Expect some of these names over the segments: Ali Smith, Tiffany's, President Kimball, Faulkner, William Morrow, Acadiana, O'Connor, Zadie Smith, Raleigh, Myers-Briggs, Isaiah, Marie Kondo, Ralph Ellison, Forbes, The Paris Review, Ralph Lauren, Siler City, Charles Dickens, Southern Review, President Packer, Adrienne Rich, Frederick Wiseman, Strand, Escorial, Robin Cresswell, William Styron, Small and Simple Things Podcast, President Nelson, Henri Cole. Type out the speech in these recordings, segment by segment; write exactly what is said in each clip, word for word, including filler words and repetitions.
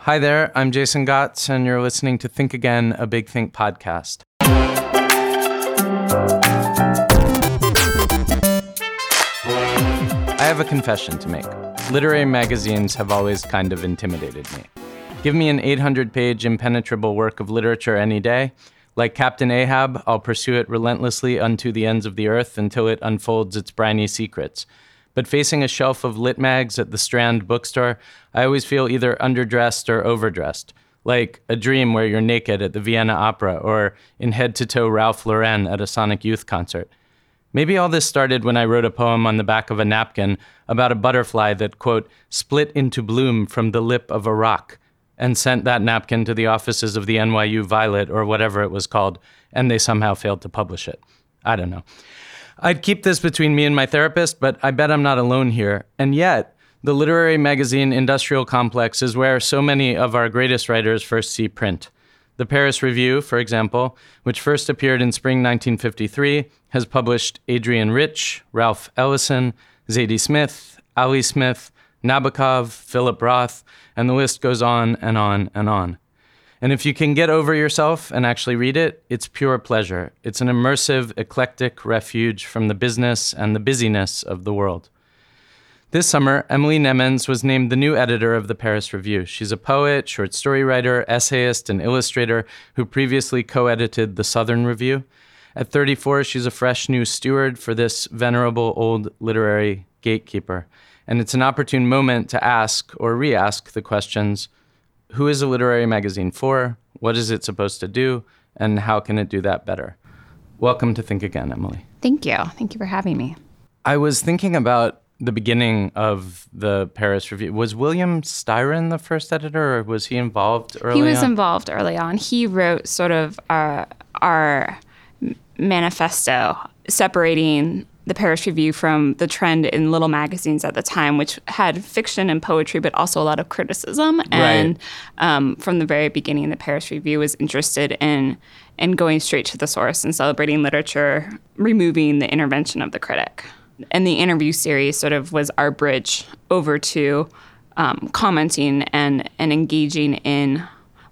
Hi there, I'm Jason Gotz, and you're listening to Think Again, a Big Think podcast. I have a confession to make. Literary magazines have always kind of intimidated me. Give me an eight hundred page impenetrable work of literature any day. Like Captain Ahab, I'll pursue it relentlessly unto the ends of the earth until it unfolds its briny secrets. But facing a shelf of lit mags at the Strand bookstore, I always feel either underdressed or overdressed, like A Dream Where You're Naked at the Vienna Opera or in head-to-toe Ralph Lauren at a Sonic Youth concert. Maybe all this started when I wrote a poem on the back of a napkin about a butterfly that, quote, split into bloom from the lip of a rock, and sent that napkin to the offices of the N Y U Violet or whatever it was called, and they somehow failed to publish it. I don't know. I'd keep this between me and my therapist, but I bet I'm not alone here. And yet, the literary magazine industrial complex is where so many of our greatest writers first see print. The Paris Review, for example, which first appeared in spring nineteen fifty-three, has published Adrienne Rich, Ralph Ellison, Zadie Smith, Ali Smith, Nabokov, Philip Roth, and the list goes on and on and on. And if you can get over yourself and actually read it, it's pure pleasure. It's an immersive, eclectic refuge from the business and the busyness of the world. This summer, Emily Nemens was named the new editor of the Paris Review. She's a poet, short story writer, essayist, and illustrator who previously co-edited the Southern Review. At thirty-four, she's a fresh new steward for this venerable old literary gatekeeper. And it's an opportune moment to ask or re-ask the questions, who is a literary magazine for? What is it supposed to do? And how can it do that better? Welcome to Think Again, Emily. Thank you. Thank you for having me. I was thinking about the beginning of the Paris Review. Was William Styron the first editor, or was he involved early on? He was on? involved early on. He wrote sort of our, our manifesto separating the Paris Review from the trend in little magazines at the time, which had fiction and poetry, but also a lot of criticism. And right. um, from the very beginning, the Paris Review was interested in, in going straight to the source and celebrating literature, removing the intervention of the critic. And the interview series sort of was our bridge over to um, commenting and, and engaging in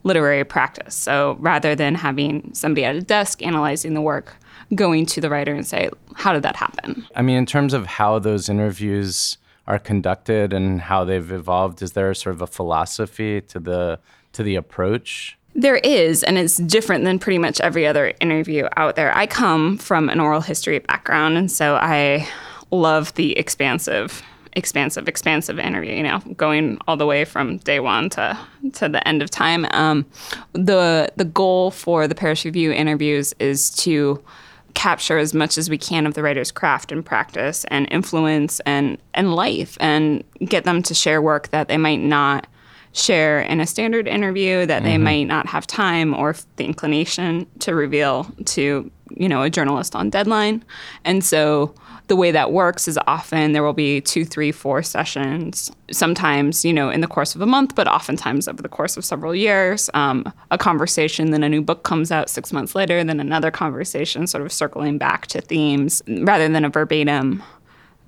literary practice. So rather than having somebody at a desk analyzing the work, going to the writer and say, how did that happen? I mean, in terms of how those interviews are conducted and how they've evolved, is there sort of a philosophy to the to the approach? There is, and it's different than pretty much every other interview out there. I come from an oral history background, and so I love the expansive, expansive, expansive interview, you know, going all the way from day one to, to the end of time. Um, the the goal for the Paris Review interviews is to capture as much as we can of the writer's craft and practice and influence and, and life, and get them to share work that they might not share in a standard interview, that mm-hmm. they might not have time or the inclination to reveal to, you know, a journalist on deadline. And so the way that works is often there will be two, three, four sessions, sometimes, you know, in the course of a month, but oftentimes over the course of several years, um, a conversation, then a new book comes out six months later, then another conversation sort of circling back to themes. Rather than a verbatim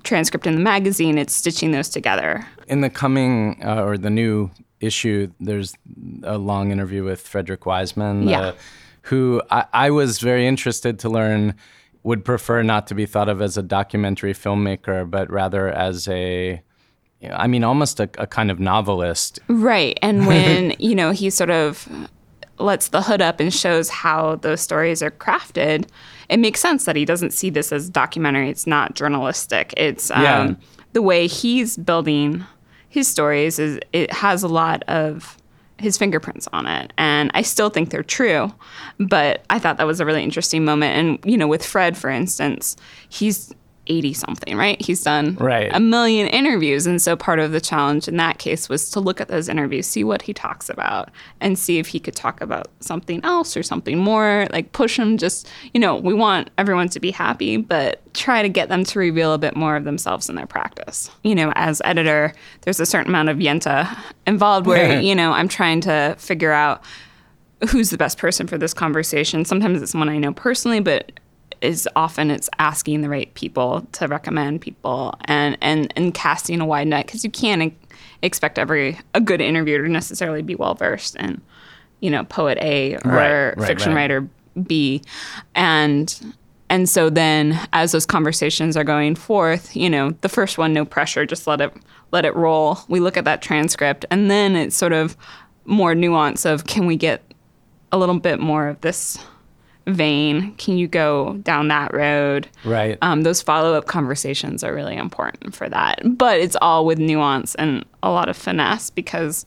transcript in the magazine, it's stitching those together. In the coming uh, or the new issue, there's a long interview with Frederick Wiseman, yeah. uh, who I, I was very interested to learn would prefer not to be thought of as a documentary filmmaker, but rather as a, I mean, almost a, a kind of novelist. Right. And when, you know, he sort of lets the hood up and shows how those stories are crafted, it makes sense that he doesn't see this as documentary. It's not journalistic. It's um, yeah. the way he's building his stories is it has a lot of his fingerprints on it. And I still think they're true, but I thought that was a really interesting moment. And, you know, with Fred, for instance, he's eighty-something, right? He's done right. a million interviews. And so part of the challenge in that case was to look at those interviews, see what he talks about, and see if he could talk about something else or something more, like push him just, you know, we want everyone to be happy, but try to get them to reveal a bit more of themselves in their practice. You know, as editor, there's a certain amount of yenta involved where, yeah. you know, I'm trying to figure out who's the best person for this conversation. Sometimes it's someone I know personally, but is often it's asking the right people to recommend people and, and, and casting a wide net, because you can't expect every a good interviewer to necessarily be well-versed in, you know, poet A or right, right, fiction right. writer B. And and so then as those conversations are going forth, you know, the first one, no pressure, just let it let it roll. We look at that transcript, and then it's sort of more nuance of, can we get a little bit more of this vein? Can you go down that road? Right. Um, those follow-up conversations are really important for that. But it's all with nuance and a lot of finesse, because,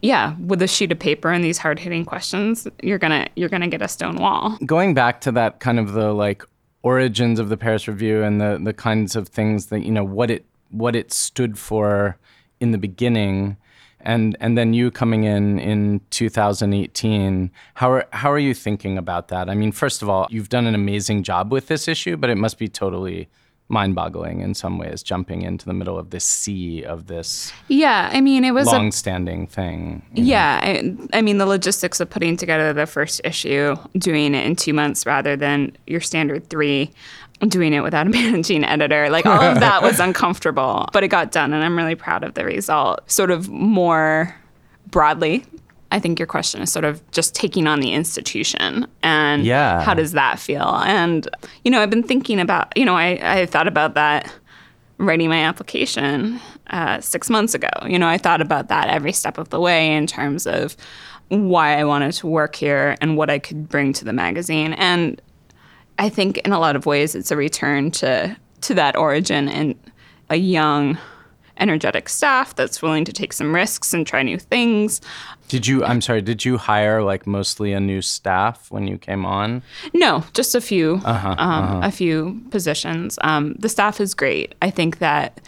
yeah, with a sheet of paper and these hard-hitting questions, you're gonna you're gonna get a stone wall. Going back to that kind of the like origins of the Paris Review and the the kinds of things that, you know, what it what it stood for in the beginning. And and then you coming in in two thousand eighteen, how are, how are you thinking about that? I mean, first of all, you've done an amazing job with this issue, but it must be totally mind-boggling in some ways, jumping into the middle of this sea of this yeah, I mean, it was long-standing a, thing. Yeah, I, I mean, the logistics of putting together the first issue, doing it in two months rather than your standard three, doing it without a managing editor, like all of that was uncomfortable, but it got done, and I'm really proud of the result. Sort of more broadly, I think your question is sort of just taking on the institution and yeah. how does that feel? And, you know, I've been thinking about, you know, I, I thought about that writing my application uh, six months ago. You know, I thought about that every step of the way in terms of why I wanted to work here and what I could bring to the magazine. And I think in a lot of ways it's a return to, to that origin and a young, energetic staff that's willing to take some risks and try new things. Did you, I'm sorry, did you hire like mostly a new staff when you came on? No, just a few, uh-huh, um, uh-huh. a few positions. Um, the staff is great. I think that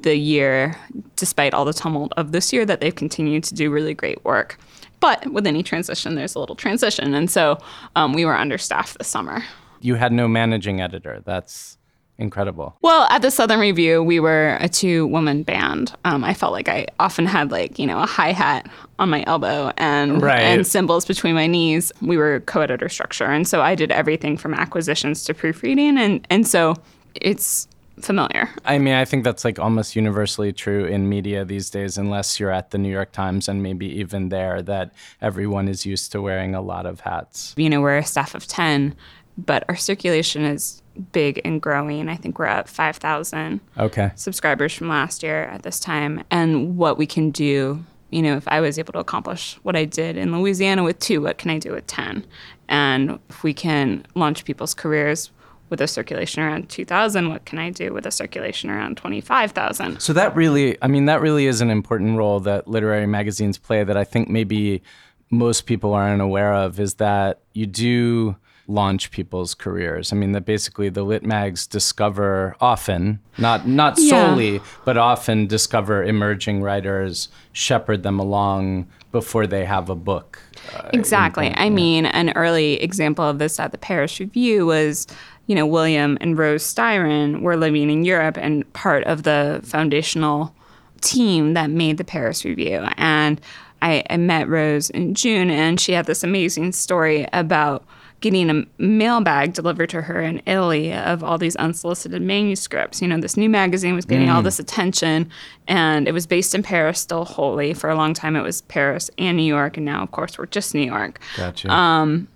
the year, despite all the tumult of this year, that they've continued to do really great work. But with any transition, there's a little transition. And so um, we were understaffed this summer. You had no managing editor. That's incredible. Well, at the Southern Review, we were a two-woman band. Um, I felt like I often had, like, you know, a hi-hat on my elbow and, right. and cymbals between my knees. We were co-editor structure. And so I did everything from acquisitions to proofreading. And, and so it's familiar. I mean, I think that's like almost universally true in media these days, unless you're at the New York Times and maybe even there, that everyone is used to wearing a lot of hats. You know, we're a staff of ten. But our circulation is big and growing. I think we're at five thousand okay. subscribers from last year at this time. And what we can do, you know, if I was able to accomplish what I did in Louisiana with two, what can I do with ten? And if we can launch people's careers with a circulation around two thousand, what can I do with a circulation around twenty-five thousand? So that really, I mean, that really is an important role that literary magazines play that I think maybe most people aren't aware of, is that you do launch people's careers. I mean, that basically the lit mags discover often, not not yeah. solely, but often discover emerging writers, shepherd them along before they have a book. Uh, exactly. In, in, I yeah. mean, an early example of this at the Paris Review was, you know, William and Rose Styron were living in Europe and part of the foundational team that made the Paris Review. And I, I met Rose in June, and she had this amazing story about getting a mailbag delivered to her in Italy of all these unsolicited manuscripts. You know, this new magazine was getting mm. all this attention, and it was based in Paris still wholly. For a long time, it was Paris and New York, and now, of course, we're just New York. Gotcha. Um,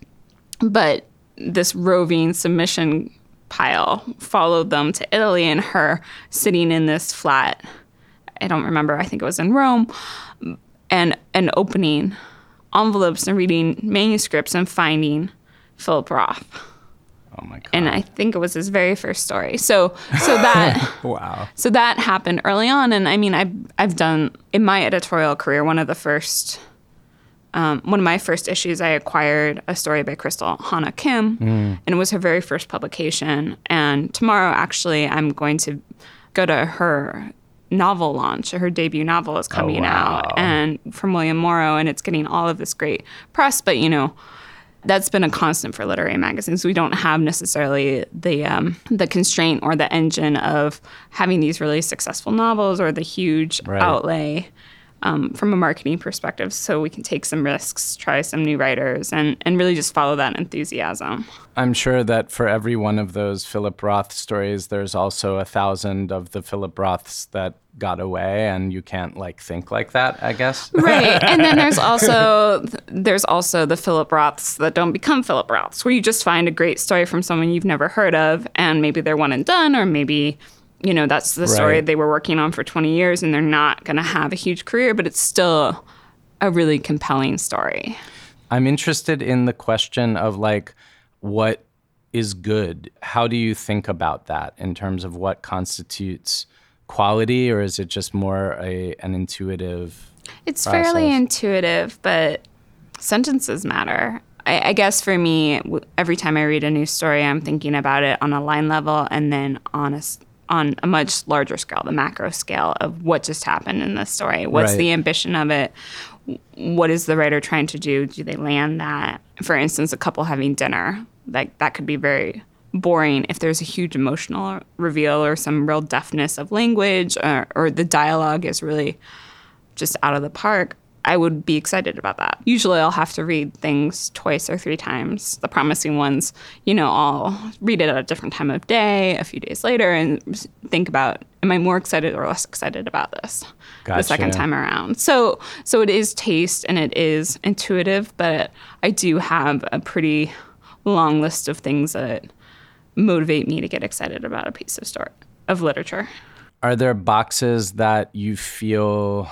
but this roving submission pile followed them to Italy, and her sitting in this flat, I don't remember, I think it was in Rome, and, and opening envelopes and reading manuscripts and finding Philip Roth. Oh my God. And I think it was his very first story. So so that wow. So that happened early on. And I mean, I've I've done in my editorial career, one of the first um, one of my first issues, I acquired a story by Crystal Hana Kim, mm. and it was her very first publication. And And tomorrow, actually, I'm going to go to her novel launch. Her debut novel is coming oh, wow. out and from William Morrow, and it's getting all of this great press. But, you know, that's been a constant for literary magazines. We don't have necessarily the um, the constraint or the engine of having these really successful novels or the huge right. outlay um, from a marketing perspective. So we can take some risks, try some new writers, and, and really just follow that enthusiasm. I'm sure that for every one of those Philip Roth stories, there's also a thousand of the Philip Roths that got away, and you can't like think like that, I guess. Right. And then there's also there's also the Philip Roths that don't become Philip Roths, where you just find a great story from someone you've never heard of, and maybe they're one and done, or maybe, you know, that's the right. story they were working on for twenty years and they're not going to have a huge career, but it's still a really compelling story. I'm interested in the question of like what is good. How do you think about that in terms of what constitutes quality, or is it just more a an intuitive It's process? Fairly intuitive, but sentences matter. I, I guess for me, every time I read a new story, I'm thinking about it on a line level and then on a, on a much larger scale, the macro scale of what just happened in the story. What's right. the ambition of it? What is the writer trying to do? Do they land that? For instance, a couple having dinner, like that could be very boring if there's a huge emotional reveal or some real deftness of language, or, or the dialogue is really just out of the park. I would be excited about that. Usually I'll have to read things twice or three times. The promising ones, you know, I'll read it at a different time of day a few days later and think about, am I more excited or less excited about this Gotcha. The second time around? So so it is taste and it is intuitive, but I do have a pretty long list of things that motivate me to get excited about a piece of story, of literature. Are there boxes that you feel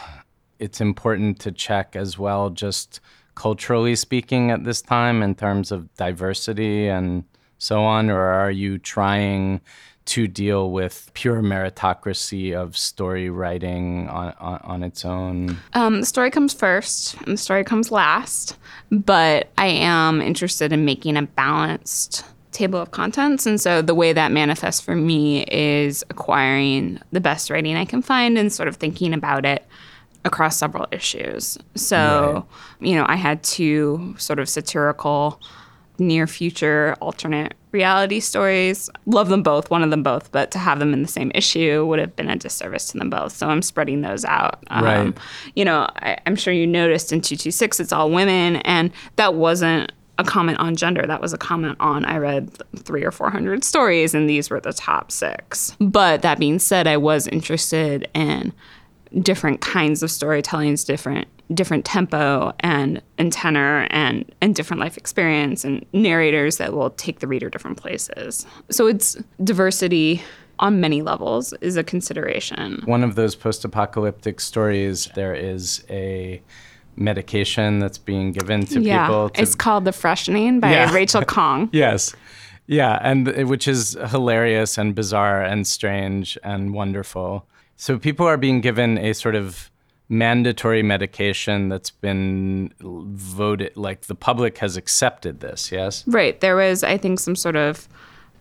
it's important to check as well, just culturally speaking at this time in terms of diversity and so on, or are you trying to deal with pure meritocracy of story writing on, on, on its own? Um, the story comes first and the story comes last, but I am interested in making a balanced table of contents. And so the way that manifests for me is acquiring the best writing I can find and sort of thinking about it across several issues. So, right. you know, I had two sort of satirical near future alternate reality stories. Love them both, wanted them both, but to have them in the same issue would have been a disservice to them both. So I'm spreading those out. Um, right. You know, I, I'm sure you noticed in two two six, it's all women, and that wasn't a comment on gender. That was a comment on, I read three or four hundred stories and these were the top six. But that being said, I was interested in different kinds of storytellings, different different tempo and, and tenor and, and different life experience and narrators that will take the reader different places. So it's diversity on many levels is a consideration. One of those post-apocalyptic stories, there is a medication that's being given to yeah, people. Yeah, it's called The Freshening by yeah. Rachel Kong. Yes. Yeah, and which is hilarious and bizarre and strange and wonderful. So people are being given a sort of mandatory medication that's been voted, like the public has accepted this, yes? Right. There was, I think, some sort of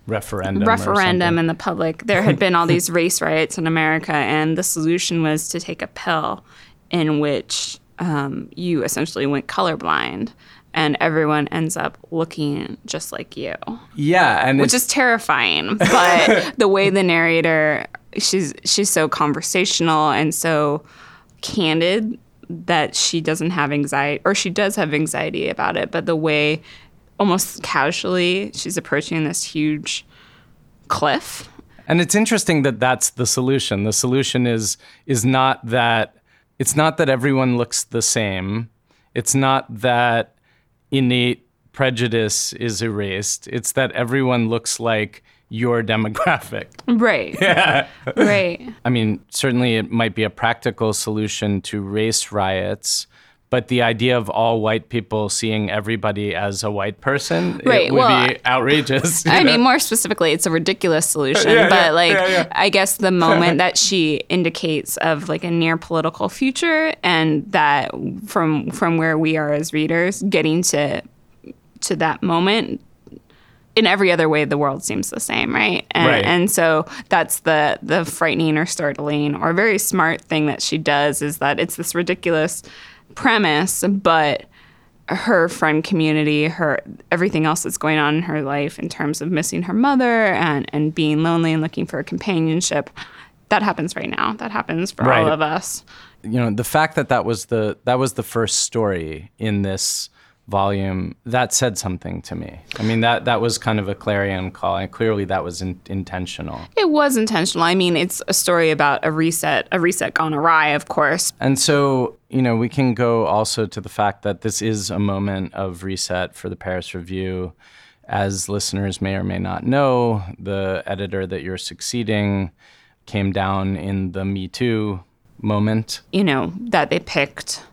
referendum referendum in the public. There had been all these race riots in America, and the solution was to take a pill in which Um, you essentially went colorblind, and everyone ends up looking just like you. Yeah, and which is terrifying. But the way the narrator, she's she's so conversational and so candid that she doesn't have anxiety, or she does have anxiety about it. But the way, almost casually, she's approaching this huge cliff. And it's interesting that that's the solution. The solution is is not that. It's not that everyone looks the same. It's not that innate prejudice is erased. It's that everyone looks like your demographic. Right. Yeah. Right. I mean, certainly it might be a practical solution to race riots, but the idea of all white people seeing everybody as a white person right. it would well, be outrageous. I know? mean, more specifically, it's a ridiculous solution. yeah, but yeah, like, yeah, yeah. I guess the moment that she indicates of like a near political future, and that from from where we are as readers, getting to to that moment in every other way, the world seems the same, right? And, right. and so that's the the frightening or startling or very smart thing that she does, is that it's this ridiculous premise, but her friend community, her everything else that's going on in her life in terms of missing her mother and, and being lonely and looking for a companionship, that happens right now. That happens for right. all of us. You know, the fact that that was the that was the first story in this volume, that said something to me. I mean, that that was kind of a clarion call, and clearly that was in, intentional. It was intentional. I mean, it's a story about a reset, a reset gone awry, of course. And so, you know, we can go also to the fact that this is a moment of reset for the Paris Review. As listeners may or may not know, the editor that you're succeeding came down in the Me Too moment. You know, that they picked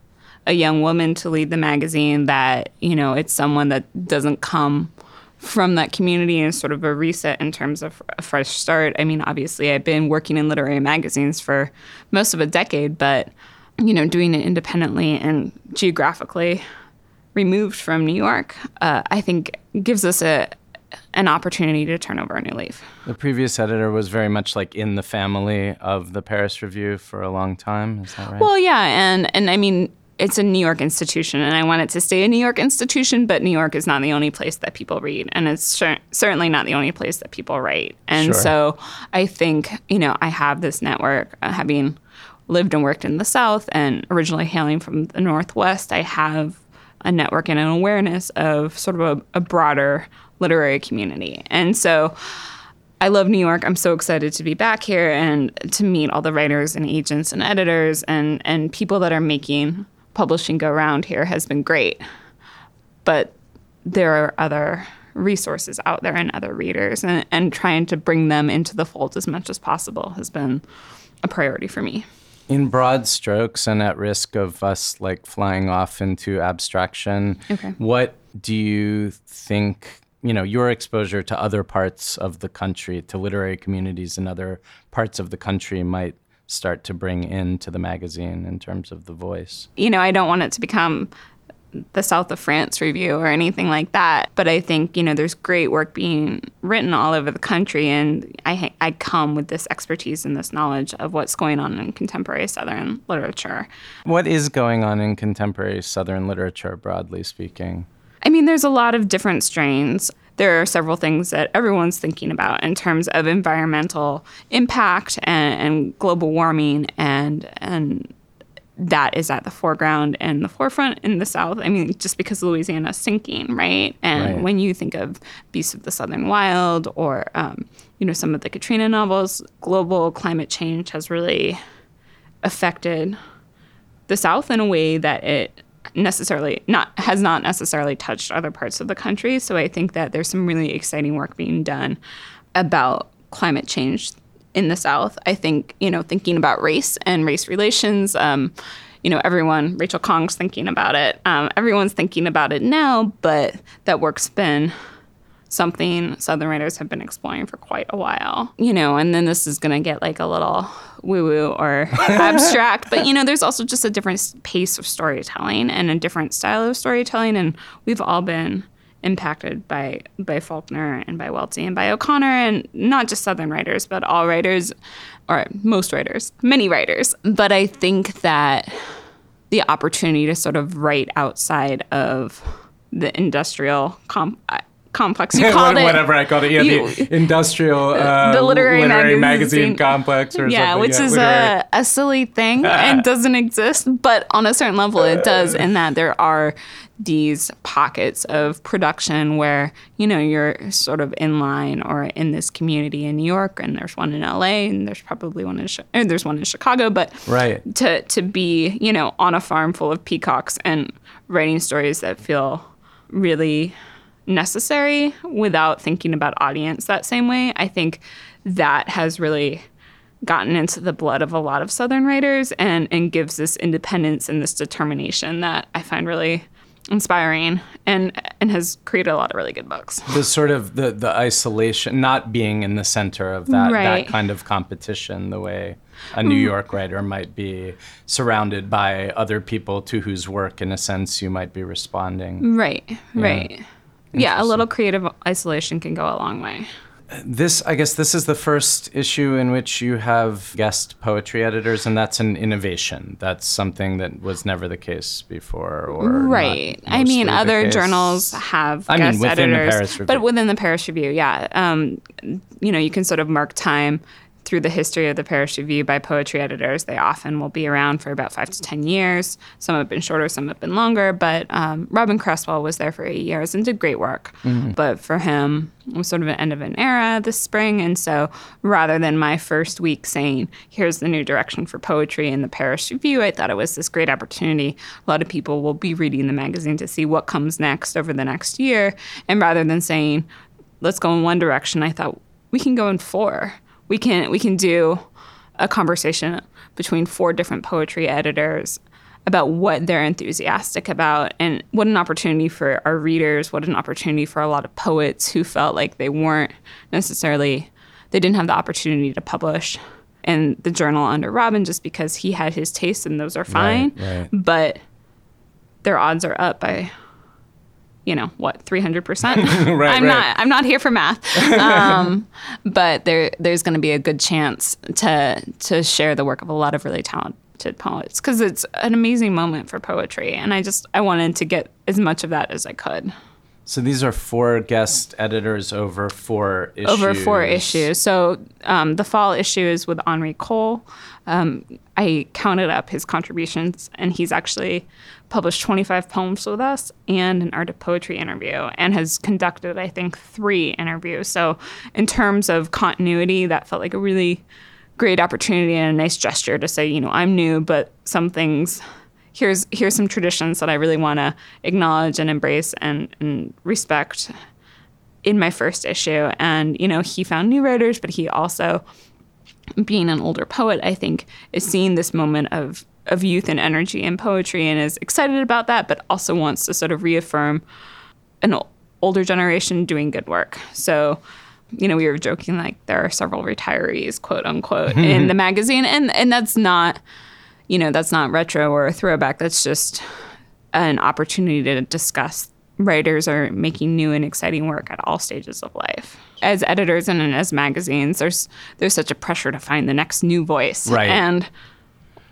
a young woman to lead the magazine, that, you know, it's someone that doesn't come from that community, and sort of a reset in terms of a fresh start. I mean, obviously, I've been working in literary magazines for most of a decade, but, you know, doing it independently and geographically removed from New York, uh, I think gives us a an opportunity to turn over a new leaf. The previous editor was very much like in the family of the Paris Review for a long time, is that right? Well, yeah, and and I mean, it's a New York institution, and I want it to stay a New York institution, but New York is not the only place that people read, and it's cer- certainly not the only place that people write. And sure. so I think, you know, I have this network, uh, having lived and worked in the South and originally hailing from the Northwest, I have a network and an awareness of sort of a, a broader literary community. And so I love New York. I'm so excited to be back here and to meet all the writers and agents and editors and, and people that are making publishing go around here has been great, but there are other resources out there and other readers, and, and trying to bring them into the fold as much as possible has been a priority for me. In broad strokes, and at risk of us like flying off into abstraction, okay. what do you think, you know, your exposure to other parts of the country, to literary communities in other parts of the country might start to bring into the magazine in terms of the voice? You know, I don't want it to become the South of France Review or anything like that, but I think, you know, there's great work being written all over the country, and I, I come with this expertise and this knowledge of what's going on in contemporary Southern literature. What is going on in contemporary Southern literature, broadly speaking? I mean, there's a lot of different strains. There are several things that everyone's thinking about in terms of environmental impact and, and global warming, and and that is at the foreground and the forefront in the South. I mean, just because Louisiana's sinking, right? And right. when you think of Beasts of the Southern Wild or, um, you know, some of the Katrina novels, global climate change has really affected the South in a way that it necessarily not has not necessarily touched other parts of the country. So I think that there's some really exciting work being done about climate change in the South. I think, you know, thinking about race and race relations, um, you know, everyone, Rachel Kong's thinking about it. Um, everyone's thinking about it now, but that work's been something Southern writers have been exploring for quite a while. You know, and then this is going to get like a little woo-woo or abstract, but, you know, there's also just a different pace of storytelling and a different style of storytelling, and we've all been impacted by, by Faulkner and by Welty and by O'Connor, and not just Southern writers, but all writers, or most writers, many writers. But I think that the opportunity to sort of write outside of the industrial comp... complex. You called Whatever it. Whatever I called it. Yeah, you, the industrial uh, the literary, literary magazine, magazine complex or yeah, something. Which yeah, which is a, a silly thing and doesn't exist, but on a certain level it does, in that there are these pockets of production where, you know, you're sort of in line or in this community in New York, and there's one in L A, and there's probably one in, or there's one in Chicago, but right. to, to be, you know, on a farm full of peacocks and writing stories that feel really necessary without thinking about audience that same way. I think that has really gotten into the blood of a lot of Southern writers and, and gives this independence and this determination that I find really inspiring and and has created a lot of really good books. The sort of the, the isolation, not being in the center of that, right. that kind of competition the way a New York writer might be surrounded by other people to whose work, in a sense, you might be responding. Right, yeah. right. Yeah, a little creative isolation can go a long way. This, I guess this is the first issue in which you have guest poetry editors, and that's an innovation. That's something that was never the case before. Or right. I mean, other journals have I guest mean, editors. The Paris Review. But within the Paris Review, yeah. Um, you know, you can sort of mark time through the history of the Paris Review by poetry editors. They often will be around for about five to ten years. Some have been shorter, some have been longer. But um, Robin Cresswell was there for eight years and did great work. Mm-hmm. But for him, it was sort of an end of an era this spring. And so rather than my first week saying, here's the new direction for poetry in the Paris Review, I thought it was this great opportunity. A lot of people will be reading the magazine to see what comes next over the next year. And rather than saying, let's go in one direction, I thought, we can go in four. We can we can do a conversation between four different poetry editors about what they're enthusiastic about, and what an opportunity for our readers, what an opportunity for a lot of poets who felt like they weren't necessarily, they didn't have the opportunity to publish in the journal under Robin just because he had his tastes and those are fine, right, right. But their odds are up by, you know, what, three hundred percent? right, I'm right. not I'm not here for math. Um, but there there's going to be a good chance to to share the work of a lot of really talented poets, because it's an amazing moment for poetry. And I just, I wanted to get as much of that as I could. So these are four guest editors over four issues. Over four issues. So um, the fall issue is with Henri Cole. Um, I counted up his contributions, and he's actually published twenty-five poems with us and an art of poetry interview, and has conducted, I think, three interviews. So in terms of continuity, that felt like a really great opportunity and a nice gesture to say, you know, I'm new, but some things... Here's here's some traditions that I really want to acknowledge and embrace and, and respect in my first issue. And, you know, he found new writers, but he also, being an older poet, I think, is seeing this moment of, of youth and energy in poetry and is excited about that, but also wants to sort of reaffirm an older generation doing good work. So... You know, we were joking, like, there are several retirees, quote unquote, in the magazine. And, and that's not... You know, that's not retro or a throwback. That's just an opportunity to discuss. Writers are making new and exciting work at all stages of life. As editors and as magazines, there's there's such a pressure to find the next new voice. Right. And,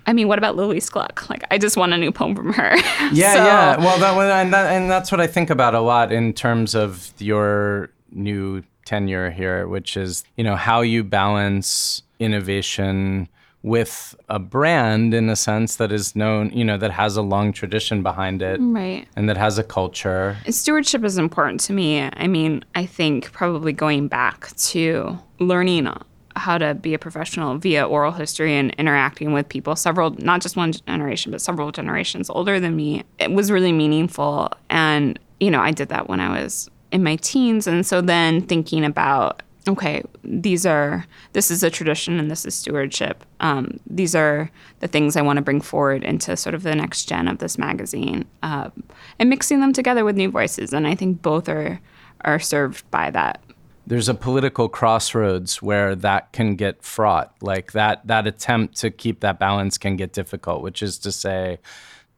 I mean, what about Louise Glück? Like, I just want a new poem from her. Yeah, so. yeah. Well, that, and, that, and that's what I think about a lot in terms of your new tenure here, which is, you know, how you balance innovation with a brand, in a sense, that is known, you know, that has a long tradition behind it. Right. And that has a culture. Stewardship is important to me. I mean, I think probably going back to learning how to be a professional via oral history and interacting with people, several, not just one generation, but several generations older than me, it was really meaningful. And, you know, I did that when I was in my teens. And so then thinking about, okay, these are, this is a tradition and this is stewardship. Um, these are the things I want to bring forward into sort of the next gen of this magazine, uh, and mixing them together with new voices. And I think both are are served by that. There's a political crossroads where that can get fraught. Like that, that attempt to keep that balance can get difficult, which is to say,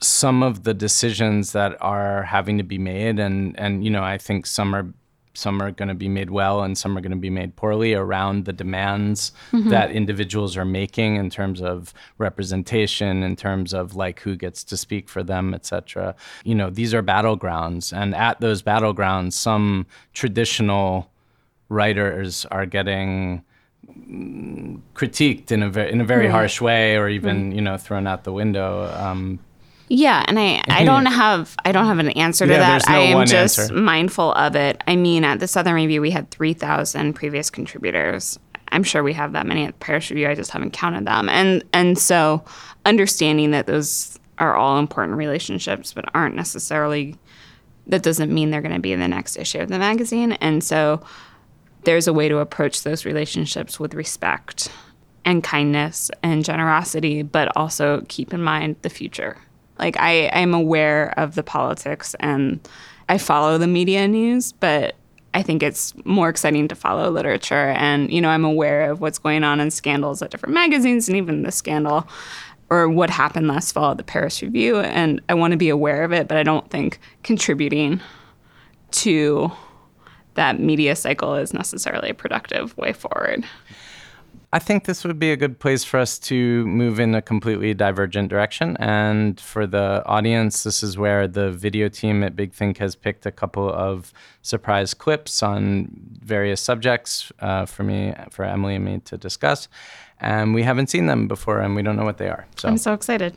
some of the decisions that are having to be made, and, and you know, I think some are Some are going to be made well and some are going to be made poorly around the demands mm-hmm. that individuals are making in terms of representation, in terms of like who gets to speak for them, et cetera. You know, these are battlegrounds, and at those battlegrounds, some traditional writers are getting critiqued in a, ve- in a very mm-hmm. harsh way, or even, mm-hmm. you know, thrown out the window. Um, Yeah, and I, I don't have I don't have an answer to yeah, that. There's no I am one just answer. mindful of it. I mean, at the Southern Review, we had three thousand previous contributors. I'm sure we have that many at the Paris Review. I just haven't counted them. And and so understanding that those are all important relationships, but aren't necessarily, that doesn't mean they're going to be in the next issue of the magazine. And so there's a way to approach those relationships with respect and kindness and generosity, but also keep in mind the future. Like, I, I'm aware of the politics and I follow the media news, but I think it's more exciting to follow literature. And, you know, I'm aware of what's going on in scandals at different magazines, and even the scandal or what happened last fall at the Paris Review. And I want to be aware of it, but I don't think contributing to that media cycle is necessarily a productive way forward. I think this would be a good place for us to move in a completely divergent direction. And for the audience, this is where the video team at Big Think has picked a couple of surprise clips on various subjects uh, for me, for Emily and me to discuss. And we haven't seen them before, and we don't know what they are. So I'm so excited.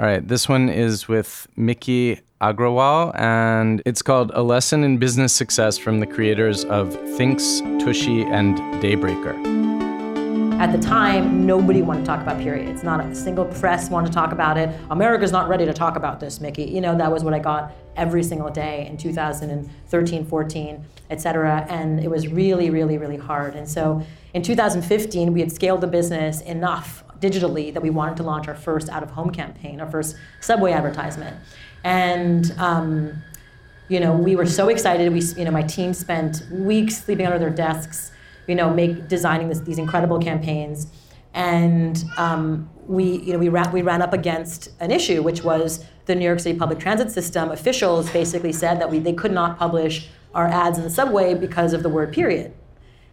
All right, this one is with Mickey Agrawal, and it's called A Lesson in Business Success from the creators of Thinks, Tushy, and Daybreaker. At the time, nobody wanted to talk about periods. Not a single press wanted to talk about it. America's not ready to talk about this, Mickey. You know, that was what I got every single day in two thousand thirteen, fourteen, et cetera. And it was really, really, really hard. And so in two thousand fifteen, we had scaled the business enough digitally that we wanted to launch our first out-of-home campaign, our first subway advertisement. And, um, you know, we were so excited. We, you know, my team spent weeks sleeping under their desks, you know, make, designing this, these incredible campaigns. And um, we, you know, we ran, we ran up against an issue, which was the New York City public transit system officials basically said that we they could not publish our ads in the subway because of the word period.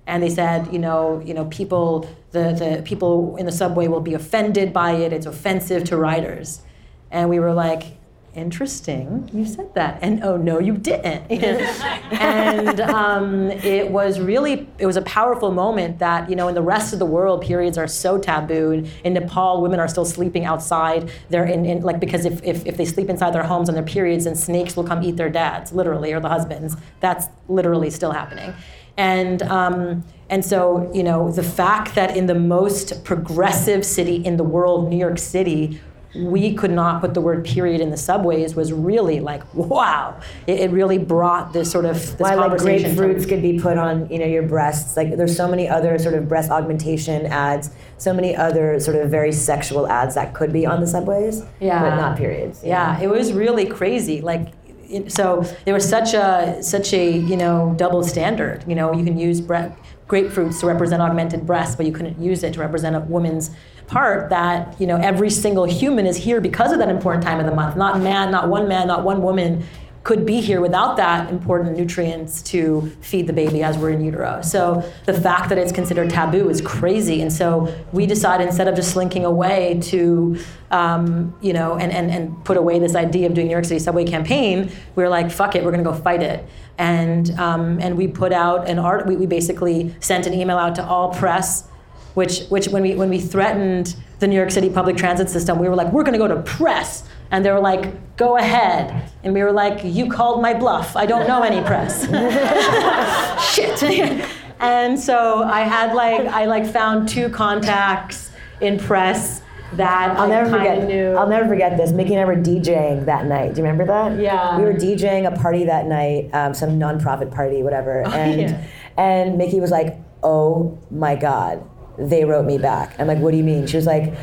And they said, you know, you know, people, the, the people in the subway will be offended by it. It's offensive to riders. And we were like, interesting, you said that. And oh, no, you didn't. And um, it was really, it was a powerful moment that, you know, in the rest of the world, periods are so tabooed. In Nepal, women are still sleeping outside. They're in, in like, because if, if, if they sleep inside their homes on their periods, then snakes will come eat their dads, literally, or the husbands. That's literally still happening. And um, and so, you know, the fact that in the most progressive city in the world, New York City, we could not put the word period in the subways was really like, wow. It, it really brought this sort of this Why, conversation. Like grapefruits could be put on, you know, your breasts. Like there's so many other sort of breast augmentation ads, so many other sort of very sexual ads that could be on the subways, yeah. But not periods. Yeah, know? It was really crazy. Like. So there was such a such a you know double standard. You know, you can use bre- grapefruits to represent augmented breasts, but you couldn't use it to represent a woman's part. That you know every single human is here because of that important time of the month. Not man, not one man, not one woman could be here without that important nutrients to feed the baby as we're in utero. So the fact that it's considered taboo is crazy. And so we decided instead of just slinking away to, um, you know, and, and, and put away this idea of doing New York City subway campaign, we were like, fuck it, we're gonna go fight it. And um, and we put out an art, we, we basically sent an email out to all press, which which when we when we threatened the New York City public transit system, we were like, we're gonna go to press. And they were like, go ahead. And we were like, you called my bluff. I don't know any press. Shit. And so I had like, I like found two contacts in press that I'll I never forget. Knew. I'll never forget this. Mickey and I were DJing that night. Do you remember that? Yeah. We were DJing a party that night, um, some nonprofit party, whatever. Oh, and yeah. And Mickey was like, oh my God, they wrote me back. I'm like, what do you mean? She was like,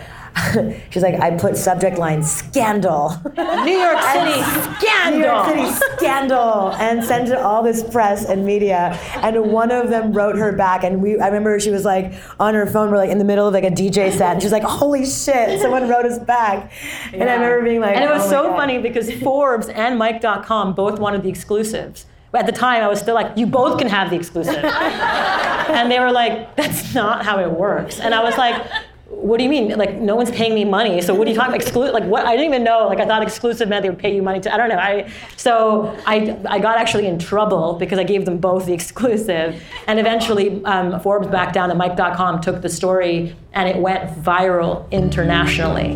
she's like, I put subject line scandal. New York City scandal. New York City scandal. And sent to all this press and media. And one of them wrote her back. And we, I remember she was like on her phone, we're like in the middle of like a D J set. And she's like, holy shit, someone wrote us back. Yeah. And I remember being like, and it was oh so God. Funny because Forbes and Mike dot com both wanted the exclusives. At the time, I was still like, you both can have the exclusive. And they were like, that's not how it works. And I was like, what do you mean? Like, no one's paying me money. So what are you talking about? Exclu- like, what? I didn't even know. Like, I thought exclusive meant they would pay you money. To, I don't know. I So I I got actually in trouble because I gave them both the exclusive. And eventually, um, Forbes backed down and Mike dot com took the story, and it went viral internationally.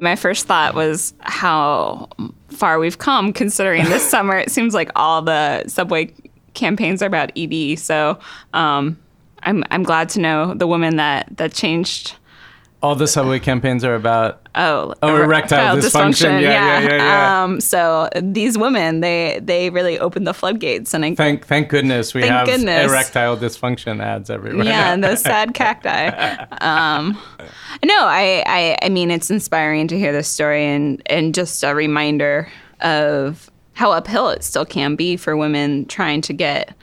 My first thought was how far we've come, considering this summer, it seems like all the subway campaigns are about E D, so um, I'm I'm glad to know the woman that that changed All the subway campaigns are about oh, oh erectile, erectile dysfunction. dysfunction. Yeah, yeah, yeah, yeah, yeah. Um, so these women, they they really opened the floodgates, and I, thank thank goodness we thank have goodness. erectile dysfunction ads everywhere. Yeah, and those sad cacti. Um, no, I, I I mean it's inspiring to hear this story, and and just a reminder of how uphill it still can be for women trying to get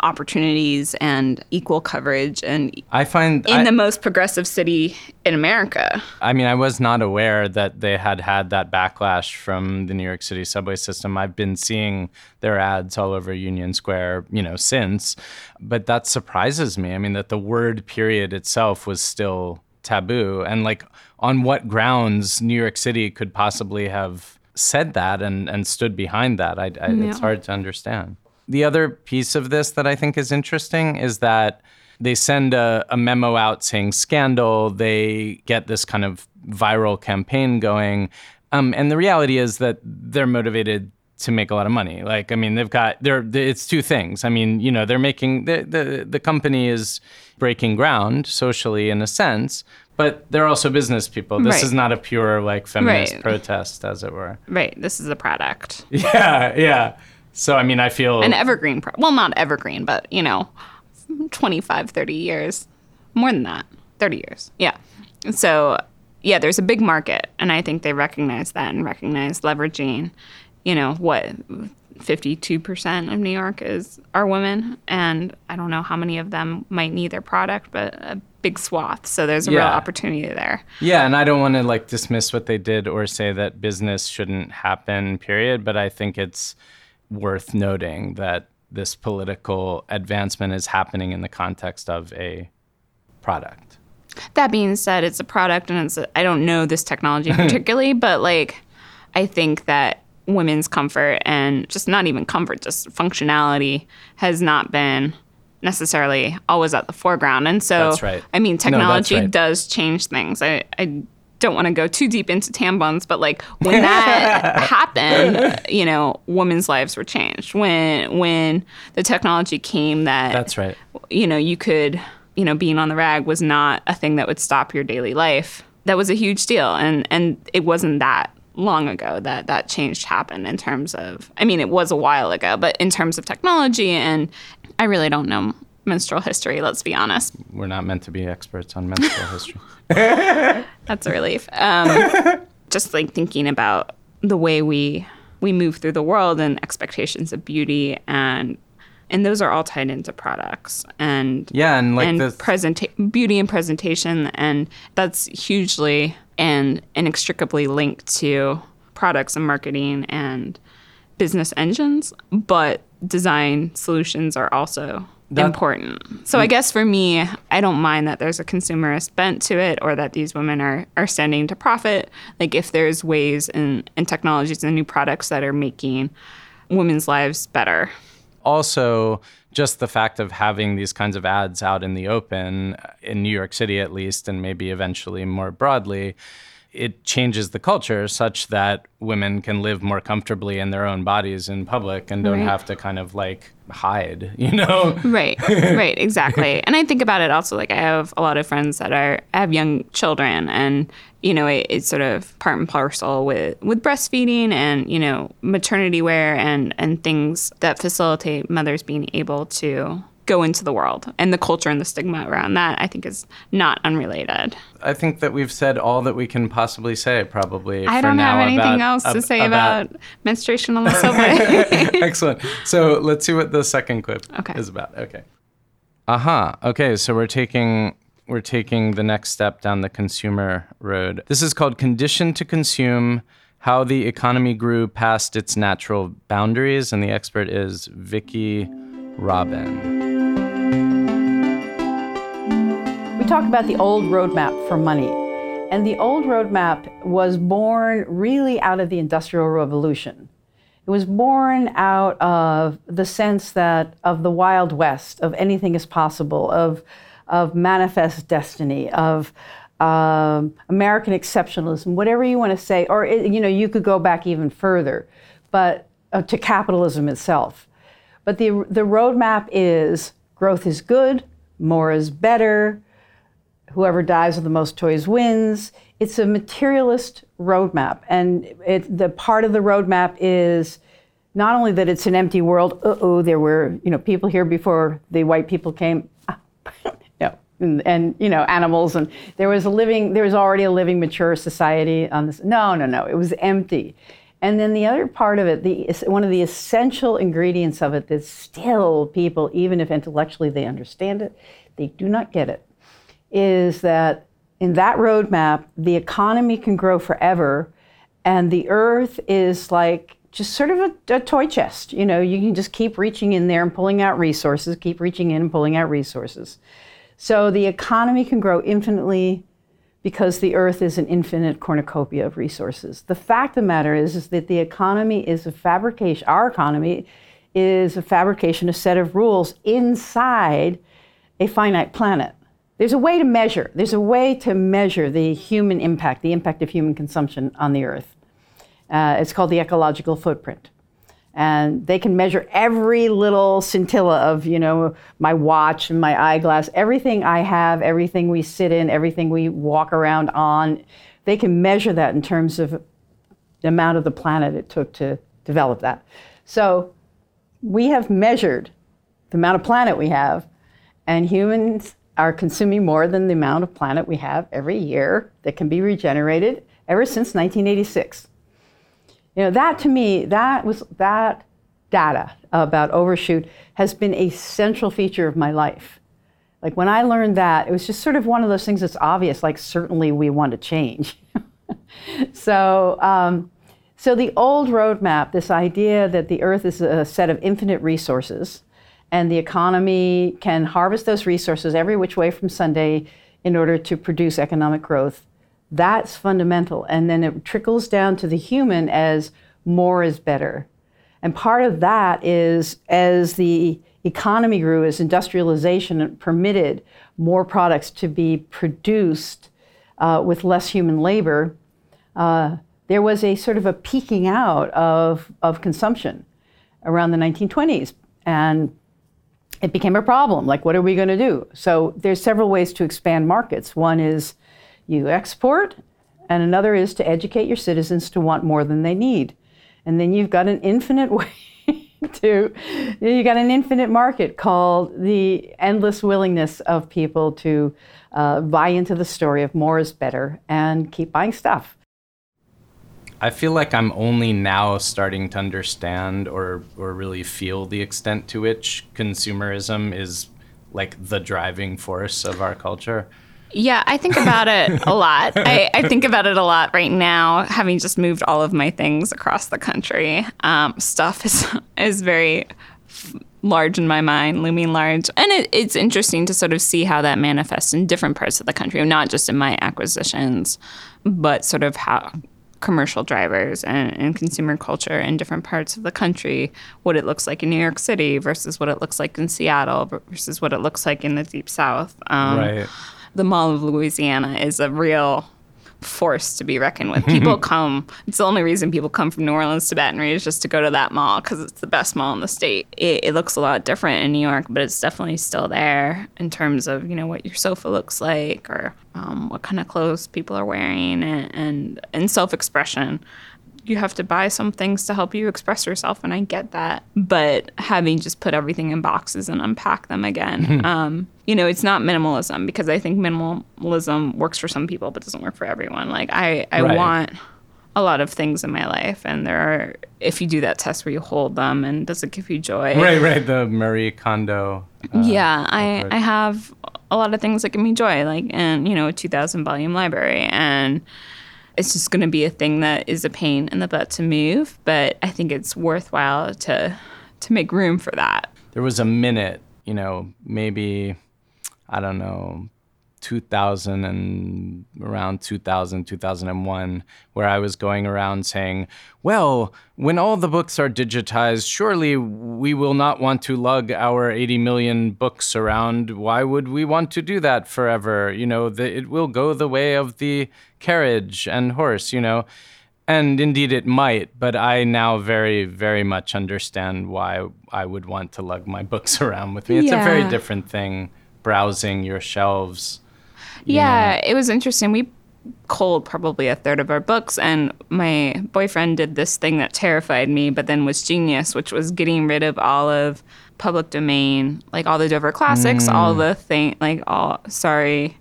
opportunities and equal coverage, and I find in I, the most progressive city in America. I mean, I was not aware that they had had that backlash from the New York City subway system. I've been seeing their ads all over Union Square, you know, since, but that surprises me. I mean, that the word period itself was still taboo, and like on what grounds New York City could possibly have said that and, and stood behind that. I, I, yeah. It's hard to understand. The other piece of this that I think is interesting is that they send a, a memo out saying scandal. They get this kind of viral campaign going. Um, and the reality is that they're motivated to make a lot of money. Like, I mean, they've got, they're, it's two things. I mean, you know, they're making, the, the, the company is breaking ground socially in a sense, but they're also business people. This right. is not a pure like feminist right. protest, as it were. Right. This is a product. Yeah, yeah. So, I mean, I feel... An evergreen... Pro- well, not evergreen, but, you know, twenty-five, thirty years. More than that. thirty years. Yeah. So, yeah, there's a big market, and I think they recognize that and recognize leveraging, you know, what, fifty-two percent of New York is are women, and I don't know how many of them might need their product, but a big swath. So there's a yeah. real opportunity there. Yeah, and I don't want to, like, dismiss what they did or say that business shouldn't happen, period, but I think it's... worth noting that this political advancement is happening in the context of a product. That being said, it's a product, and it's a, I don't know this technology particularly, but like I think that women's comfort and just not even comfort, just functionality has not been necessarily always at the foreground. And so, that's right. I mean, technology no, that's right. does change things. I, I don't want to go too deep into tampons, but like when that happened, you know, women's lives were changed. When when the technology came that, that's right. you know, you could, you know, being on the rag was not a thing that would stop your daily life. That was a huge deal. And, and it wasn't that long ago that that change happened in terms of, I mean, it was a while ago, but in terms of technology, and I really don't know menstrual history, let's be honest. We're not meant to be experts on menstrual history. That's a relief. Um, just like thinking about the way we we move through the world and expectations of beauty, and and those are all tied into products and yeah, and like and the presenta- beauty and presentation, and that's hugely and inextricably linked to products and marketing and business engines, but design solutions are also That, important. So I guess for me, I don't mind that there's a consumerist bent to it, or that these women are, are standing to profit. Like if there's ways and, and technologies and new products that are making women's lives better. Also, just the fact of having these kinds of ads out in the open, in New York City at least, and maybe eventually more broadly, it changes the culture such that women can live more comfortably in their own bodies in public and don't right. have to kind of like hide, you know? Right, right, exactly. And I think about it also, like I have a lot of friends that are, I have young children, and, you know, it, it's sort of part and parcel with, with breastfeeding and, you know, maternity wear and, and things that facilitate mothers being able to go into the world, and the culture and the stigma around that I think is not unrelated. I think that we've said all that we can possibly say probably. I for don't now have anything about, else ab- to say about, about menstruation on the subway. Excellent. So let's see what the second clip okay. is about. Okay. Aha. Uh-huh. Okay. So we're taking we're taking the next step down the consumer road. This is called Condition to Consume: How the Economy Grew Past Its Natural Boundaries, and the expert is Vicky Robin. We talk about the old roadmap for money. And the old roadmap was born really out of the Industrial Revolution. It was born out of the sense that of the Wild West, of anything is possible, of, of manifest destiny, of um, American exceptionalism, whatever you want to say. Or, it, you know, you could go back even further, but uh, to capitalism itself. But the the roadmap is growth is good, more is better, whoever dies with the most toys wins. It's a materialist roadmap. And it, the part of the roadmap is not only that it's an empty world, uh-oh, there were, you know, people here before the white people came, ah, no, and, and, you know, animals, and there was a living, there was already a living, mature society on this. No, no, no, it was empty. And then the other part of it, the one of the essential ingredients of it that still people, even if intellectually they understand it, they do not get it, is that in that roadmap, the economy can grow forever, and the earth is like just sort of a, a toy chest. You know, you can just keep reaching in there and pulling out resources, keep reaching in and pulling out resources. So the economy can grow infinitely, because the earth is an infinite cornucopia of resources. The fact of the matter is, is that the economy is a fabrication, our economy is a fabrication, a set of rules inside a finite planet. There's a way to measure, there's a way to measure the human impact, the impact of human consumption on the earth. Uh, it's called the ecological footprint. And they can measure every little scintilla of, you know, my watch and my eyeglass, everything I have, everything we sit in, everything we walk around on. They can measure that in terms of the amount of the planet it took to develop that. So we have measured the amount of planet we have, and humans are consuming more than the amount of planet we have every year that can be regenerated ever since nineteen eighty-six. You know, that to me, that was that data about overshoot has been a central feature of my life. Like when I learned that, it was just sort of one of those things that's obvious, like certainly we want to change. so um, so the old roadmap, this idea that the earth is a set of infinite resources and the economy can harvest those resources every which way from Sunday in order to produce economic growth, that's fundamental. And then it trickles down to the human as more is better. And part of that is as the economy grew, as industrialization permitted more products to be produced uh, with less human labor, uh, there was a sort of a peaking out of, of consumption around the nineteen twenties. And it became a problem. Like, what are we going to do? So there's several ways to expand markets. One is you export, and another is to educate your citizens to want more than they need. And then you've got an infinite way to, you've got an infinite market called the endless willingness of people to uh, buy into the story of more is better and keep buying stuff. I feel like I'm only now starting to understand or, or really feel the extent to which consumerism is like the driving force of our culture. Yeah, I think about it a lot. I, I think about it a lot right now, having just moved all of my things across the country. Um, stuff is is very f- large in my mind, looming large. And it, it's interesting to sort of see how that manifests in different parts of the country, not just in my acquisitions, but sort of how commercial drivers and, and consumer culture in different parts of the country, what it looks like in New York City versus what it looks like in Seattle versus what it looks like in the Deep South. Um, right. The Mall of Louisiana is a real force to be reckoned with. People come, it's the only reason people come from New Orleans to Baton Rouge, just to go to that mall, because it's the best mall in the state. It, it looks a lot different in New York, but it's definitely still there in terms of, you know, what your sofa looks like, or um, what kind of clothes people are wearing, and, and, and self-expression. You have to buy some things to help you express yourself, and I get that. But having just put everything in boxes and unpack them again, um, you know, it's not minimalism, because I think minimalism works for some people but doesn't work for everyone. Like, I, I right. want a lot of things in my life, and there are, if you do that test where you hold them and does it give you joy? Right, right, the Marie Kondo. Uh, yeah, I, I have a lot of things that give me joy, like, and, you know, a two thousand volume library, and it's just going to be a thing that is a pain in the butt to move, but I think it's worthwhile to to make room for that. There was a minute, you know, maybe, I don't know, two thousand and around two thousand, two thousand one, where I was going around saying, well, when all the books are digitized, surely we will not want to lug our eighty million books around. Why would we want to do that forever? You know, the, it will go the way of the carriage and horse, you know. And indeed it might, but I now very, very much understand why I would want to lug my books around with me. It's yeah. a very different thing, browsing your shelves. Yeah, yeah, it was interesting. We cold probably a third of our books, and my boyfriend did this thing that terrified me, but then was genius, which was getting rid of all of public domain, like all the Dover classics, mm. all the thing, like all, sorry,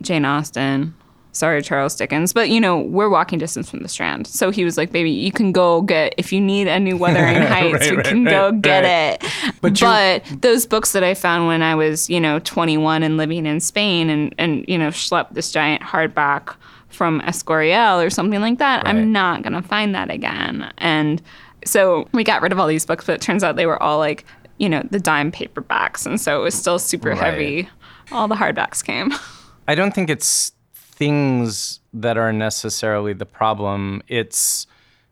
Jane Austen, sorry, Charles Dickens. But, you know, we're walking distance from the Strand. So he was like, baby, you can go get, if you need a new Wuthering Heights, right, you right, can right, go right. get it. But, but those books that I found when I was, you know, twenty-one and living in Spain and, and you know, schlepped this giant hardback from Escorial or something like that, right. I'm not going to find that again. And so we got rid of all these books, but it turns out they were all like, you know, the dime paperbacks. And so it was still super right. heavy. All the hardbacks came. I don't think it's things that are necessarily the problem. It's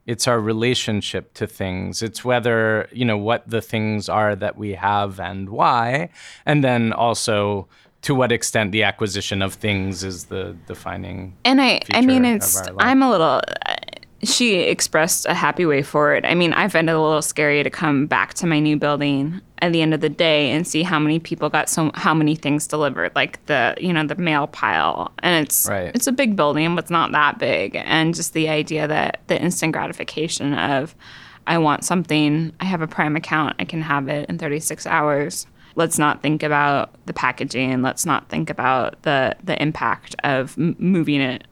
it's our relationship to things. It's whether, you know, what the things are that we have and why. And then also to what extent the acquisition of things is the defining and I, feature I mean, it's, of our life. I'm a little... She expressed a happy way forward. I mean, I find it a little scary to come back to my new building at the end of the day and see how many people got so how many things delivered, like the, you know, the mail pile. And it's right. it's a big building, but it's not that big. And just the idea that the instant gratification of, I want something, I have a Prime account, I can have it in thirty-six hours. Let's not think about the packaging. Let's not think about the, the impact of m- moving it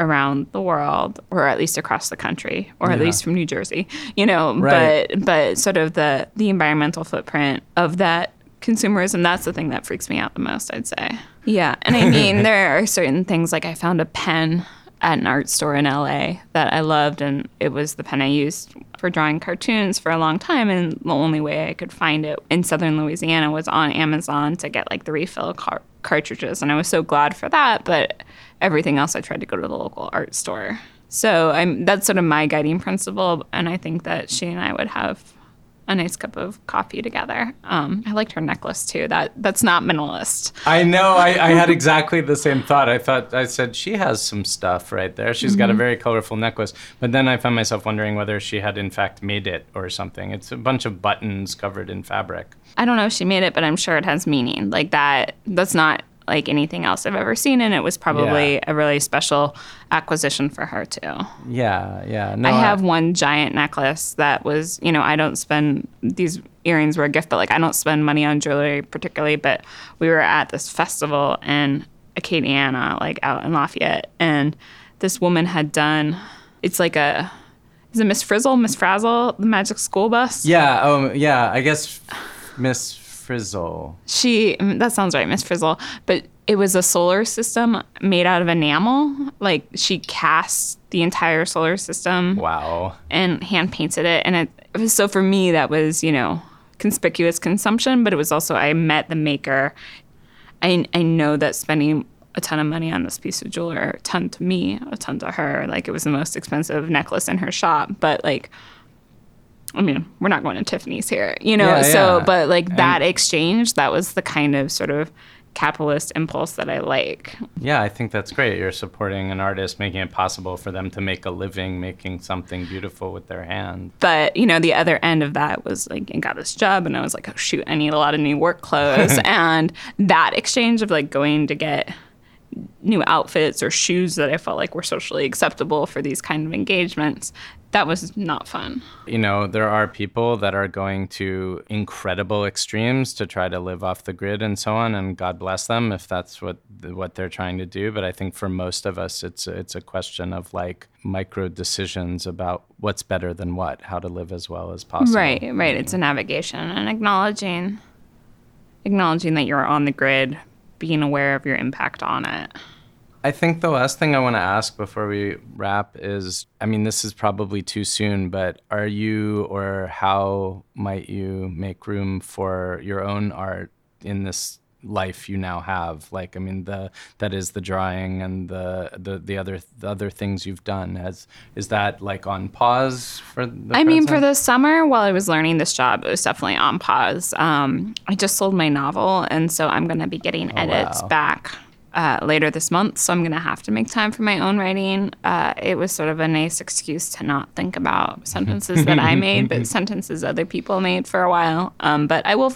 around the world, or at least across the country, or yeah. at least from New Jersey, you know, right. but but sort of the, the environmental footprint of that consumerism, that's the thing that freaks me out the most, I'd say. Yeah, and I mean, there are certain things, like I found a pen at an art store in L A that I loved, and it was the pen I used for drawing cartoons for a long time, and the only way I could find it in Southern Louisiana was on Amazon to get like the refill car- cartridges, and I was so glad for that, but everything else I tried to go to the local art store. So I'm, that's sort of my guiding principle, and I think that she and I would have a nice cup of coffee together. Um, I liked her necklace too. That that's not minimalist. I know. I, I had exactly the same thought. I thought I said she has some stuff right there. She's mm-hmm. got a very colorful necklace. But then I found myself wondering whether she had in fact made it or something. It's a bunch of buttons covered in fabric. I don't know if she made it, but I'm sure it has meaning. Like that. That's not like anything else I've ever seen, and it was probably yeah. a really special acquisition for her too. Yeah, yeah. No, I have I, one giant necklace that was, you know, I don't spend, these earrings were a gift, but like I don't spend money on jewelry particularly, but we were at this festival in Acadiana, like out in Lafayette, and this woman had done, it's like a, is it Miss Frizzle, Miss Frazzle, the Magic School Bus? Yeah, um, yeah, I guess Miss Frizzle. She, that sounds right, Miss Frizzle. But it was a solar system made out of enamel. Like she cast the entire solar system. Wow. And hand painted it. And it, it was, so for me, that was, you know, conspicuous consumption. But it was also, I met the maker. I, I know that spending a ton of money on this piece of jewelry, a ton to me, a ton to her. Like it was the most expensive necklace in her shop. But like, I mean, we're not going to Tiffany's here, you know? Yeah, so, yeah. But like that and exchange, that was the kind of sort of capitalist impulse that I like. Yeah, I think that's great. You're supporting an artist, making it possible for them to make a living, making something beautiful with their hand. But, you know, the other end of that was like, I got this job and I was like, oh shoot, I need a lot of new work clothes. And that exchange of like going to get new outfits or shoes that I felt like were socially acceptable for these kind of engagements, that was not fun. You know, there are people that are going to incredible extremes to try to live off the grid and so on, and God bless them if that's what what they're trying to do. But I think for most of us, it's it's a question of like micro decisions about what's better than what, how to live as well as possible. Right, right. It's a navigation and acknowledging, acknowledging that you're on the grid, being aware of your impact on it. I think the last thing I want to ask before we wrap is, I mean, this is probably too soon, but are you, or how might you make room for your own art in this life you now have? Like, I mean, the that is the drawing and the the, the other the other things you've done. Has, is that like on pause for the I present? mean, for the summer, while I was learning this job, it was definitely on pause. Um, I just sold my novel, and so I'm going to be getting oh, edits wow. back uh, later this month, so I'm going to have to make time for my own writing. Uh, it was sort of a nice excuse to not think about sentences that I made, but sentences other people made for a while. Um, but I will...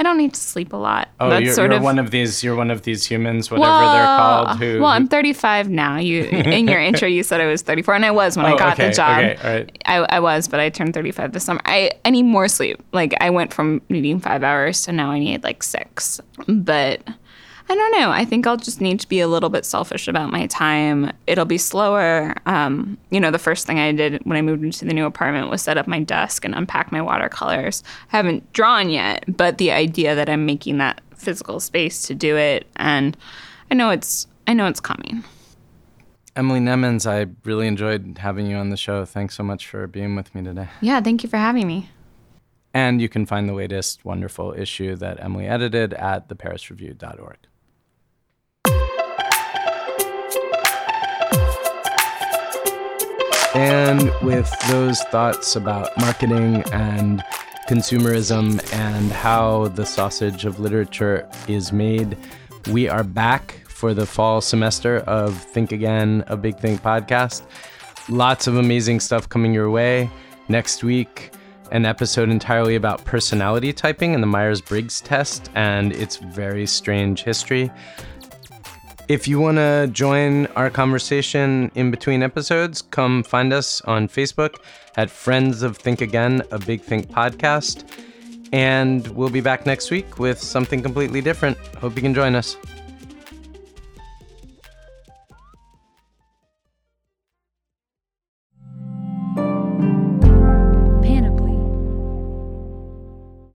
I don't need to sleep a lot. Oh, That's you're, sort you're of, one of these. You're one of these humans, whatever well, they're called. Who, well, I'm thirty-five now. You in your intro, you said I was thirty-four, and I was when oh, I got okay, the job. Okay, all right. I, I was, but I turned thirty-five this summer. I, I need more sleep. Like I went from needing five hours to now I need like six. But I don't know. I think I'll just need to be a little bit selfish about my time. It'll be slower. Um, you know, the first thing I did when I moved into the new apartment was set up my desk and unpack my watercolors. I haven't drawn yet, but the idea that I'm making that physical space to do it, and I know it's I know it's coming. Emily Nemens, I really enjoyed having you on the show. Thanks so much for being with me today. Yeah, thank you for having me. And you can find the latest wonderful issue that Emily edited at the paris review dot org. And with those thoughts about marketing and consumerism and how the sausage of literature is made, we are back for the fall semester of Think Again, a Big Think podcast. Lots of amazing stuff coming your way. Next week, an episode entirely about personality typing and the Myers-Briggs test and its very strange history. If you want to join our conversation in between episodes, come find us on Facebook at Friends of Think Again, a Big Think podcast. And we'll be back next week with something completely different. Hope you can join us.